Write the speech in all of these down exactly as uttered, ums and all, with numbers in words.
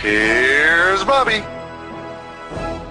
Here's Bobby.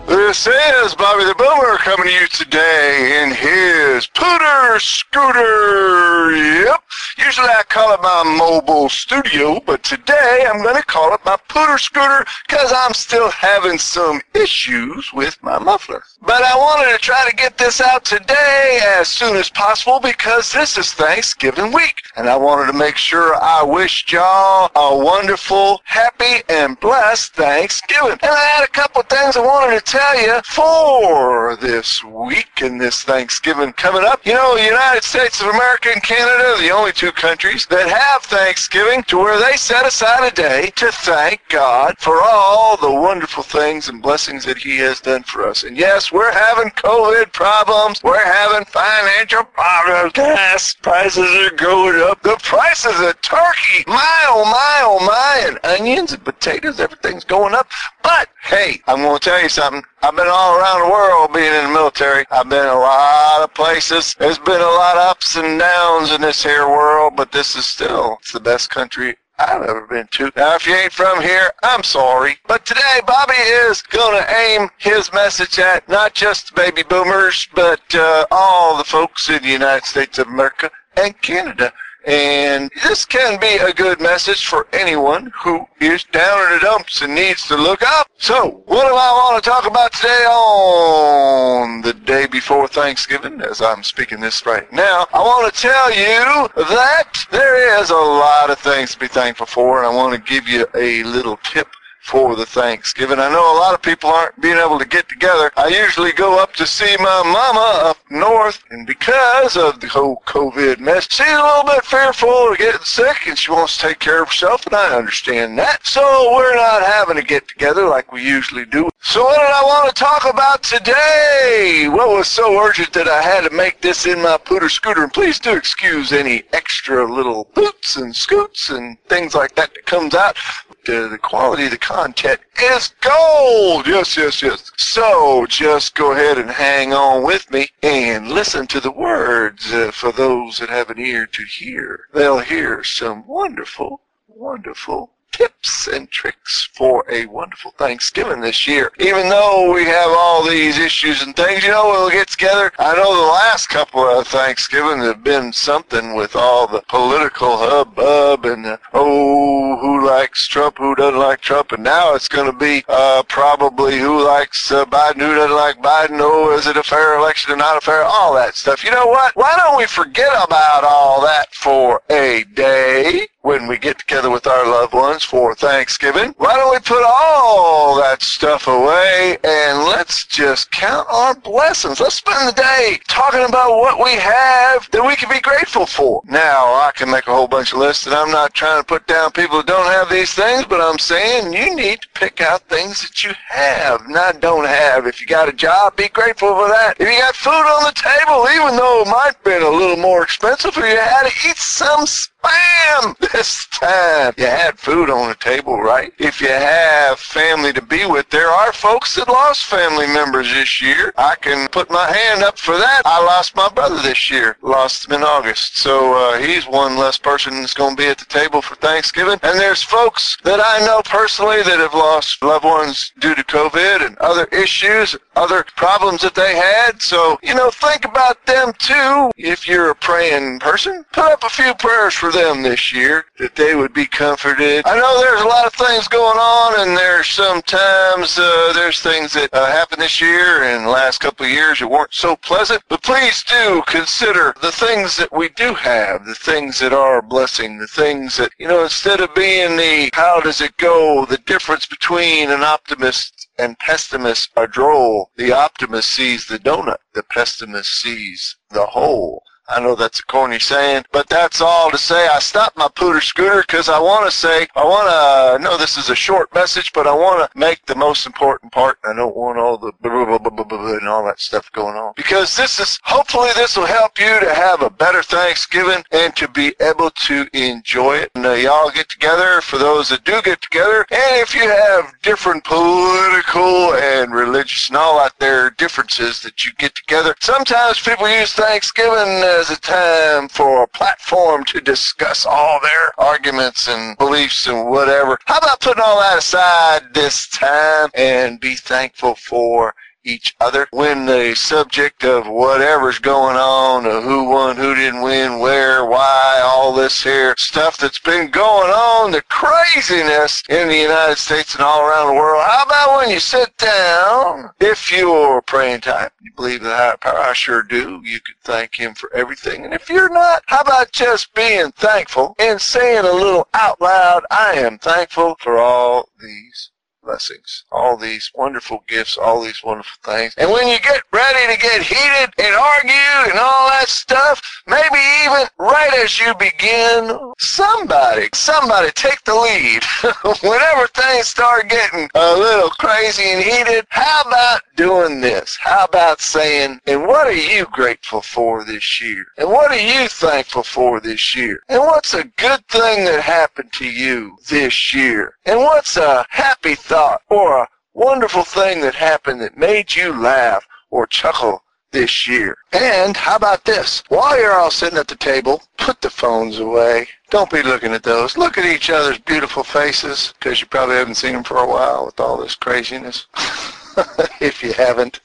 This is Bobby the Boomer coming to you today in his Pooter Scooter. Yep. Usually I call it my mobile studio, but today I'm going to call it my Pooter Scooter because I'm still having some issues with my muffler. But I wanted to try to get this out today as soon as possible because this is Thanksgiving week, and I wanted to make sure I wished y'all a wonderful, happy, and blessed Thanksgiving. And I had a couple of things I wanted to tell you for this week and this Thanksgiving coming up. You know, the United States of America and Canada are the only two countries that have Thanksgiving to where they set aside a day to thank God for all the wonderful things and blessings that He has done for us. And yes, we're having COVID problems. We're having financial problems. Gas prices are going up. The prices of turkey, my oh my oh my, and onions and potatoes, everything's going up. But hey, I'm going to tell you something. I've been all around the world being in the military. I've been a lot of places. There's been a lot of ups and downs in this here world, but this is still it's the best country I've ever been to. Now, if you ain't from here, I'm sorry. But today, Bobby is going to aim his message at not just the baby boomers, but uh, all the folks in the United States of America and Canada. And this can be a good message for anyone who is down in the dumps and needs to look up. So, what do I want to talk about today on the day before Thanksgiving, as I'm speaking this right now? I want to tell you that there is a lot of things to be thankful for, and I want to give you a little tip for the Thanksgiving. I know a lot of people aren't being able to get together. I usually go up to see my mama up north, and because of the whole COVID mess, she's a little bit fearful of getting sick, and she wants to take care of herself, and I understand that. So we're not having a get-together like we usually do. So what did I want to talk about today? What was so urgent that I had to make this in my Pooter Scooter? And please do excuse any extra little boots and scoots and things like that that comes out. The, the quality of the content is gold. Yes, yes, yes. So just go ahead and hang on with me and listen to the words uh, for those that have an ear to hear. They'll hear some wonderful, wonderful tips and tricks for a wonderful Thanksgiving this year. Even though we have all these issues and things, you know, we'll get together. I know the last couple of Thanksgivings have been something with all the political hubbub and the, oh, who likes Trump, who doesn't like Trump, and now it's going to be uh, probably who likes uh, Biden, who doesn't like Biden, oh, is it a fair election or not a fair, all that stuff. You know what? Why don't we forget about all that for a day? When we get together with our loved ones for Thanksgiving, why don't we put all that stuff away and let's just count our blessings. Let's spend the day talking about what we have that we can be grateful for. Now, I can make a whole bunch of lists, and I'm not trying to put down people who don't have these things, but I'm saying you need to pick out things that you have, not don't have. If you got a job, be grateful for that. If you got food on the table, even though it might have been a little more expensive, or you had to eat some Bam! This time you had food on the table, right? If you have family to be with, there are folks that lost family members this year. I can put my hand up for that. I lost my brother this year. Lost him in August. So uh, he's one less person that's going to be at the table for Thanksgiving. And there's folks that I know personally that have lost lost loved ones due to COVID and other issues, other problems that they had. So, you know, think about them too. If you're a praying person, put up a few prayers for them this year that they would be comforted. I know there's a lot of things going on, and there's sometimes uh, there's things that uh, happened this year and the last couple of years that weren't so pleasant. But please do consider the things that we do have, the things that are a blessing, the things that, you know, instead of being the how does it go, the difference between an optimist and pessimist are droll. The optimist sees the donut, the pessimist sees the hole. I know that's a corny saying, but that's all to say. I stopped my pooter scooter because I want to say, I want to know this is a short message, but I want to make the most important part. I don't want all the blah, blah, blah, blah, blah, and all that stuff going on. Because this is, hopefully this will help you to have a better Thanksgiving and to be able to enjoy it. And uh, y'all get together, for those that do get together. And if you have different political and religious and all out there differences that you get together, sometimes people use Thanksgiving as a time for a platform to discuss all their arguments and beliefs and whatever. How about putting all that aside this time and be thankful for each other when the subject of whatever's going on, who won, who didn't win, where, why, all this here stuff that's been going on, the craziness in the United States and all around the world. How about when you sit down, if you're a praying type, you believe in the higher power, I sure do, you could thank him for everything. And if you're not, how about just being thankful and saying a little out loud, I am thankful for all these blessings, all these wonderful gifts, all these wonderful things. And when you get ready to get heated and argue and all that stuff, maybe even right as you begin, somebody, somebody take the lead. Whenever things start getting a little crazy and heated, how about doing this? How about saying, and what are you grateful for this year? And what are you thankful for this year? And what's a good thing that happened to you this year? And what's a happy thing thought or a wonderful thing that happened that made you laugh or chuckle this year? And how about this? While you're all sitting at the table, put the phones away. Don't be looking at those. Look at each other's beautiful faces, because you probably haven't seen them for a while with all this craziness. If you haven't,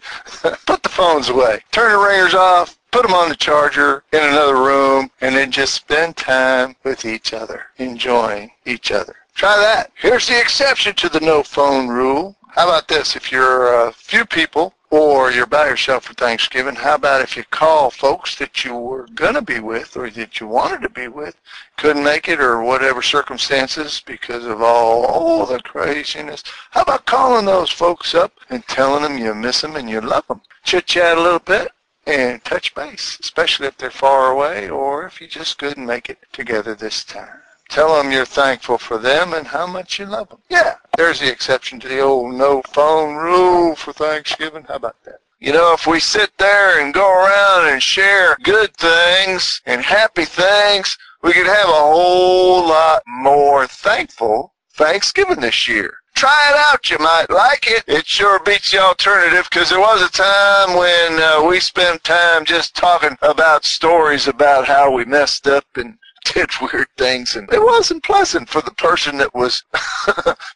put the phones away. Turn the ringers off. Put them on the charger in another room, and then just spend time with each other, enjoying each other. Try that. Here's the exception to the no phone rule. How about this? If you're a few people or you're by yourself for Thanksgiving, how about if you call folks that you were going to be with or that you wanted to be with, couldn't make it or whatever circumstances because of all, all the craziness, how about calling those folks up and telling them you miss them and you love them? Chit-chat a little bit and touch base, especially if they're far away or if you just couldn't make it together this time. Tell them you're thankful for them and how much you love them. Yeah, there's the exception to the old no phone rule for Thanksgiving. How about that? You know, if we sit there and go around and share good things and happy things, we could have a whole lot more thankful Thanksgiving this year. Try it out. You might like it. It sure beats the alternative, because there was a time when uh, we spent time just talking about stories about how we messed up and did weird things, and it wasn't pleasant for the person that was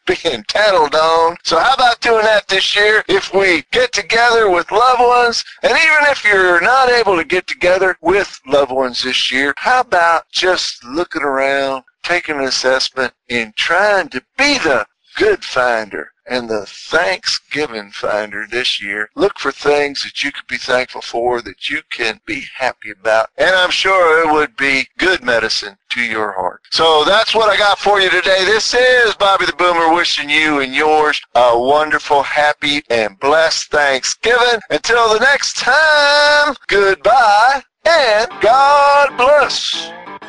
being tattled on. So how about doing that this year? If we get together with loved ones, and even if you're not able to get together with loved ones this year, how about just looking around, taking an assessment, and trying to be the good finder and the Thanksgiving finder this year? Look for things that you could be thankful for, that you can be happy about, and I'm sure it would be good medicine to your heart. So that's what I got for you today. This is Bobby the Boomer wishing you and yours a wonderful, happy, and blessed Thanksgiving. Until the next time, goodbye, and God bless.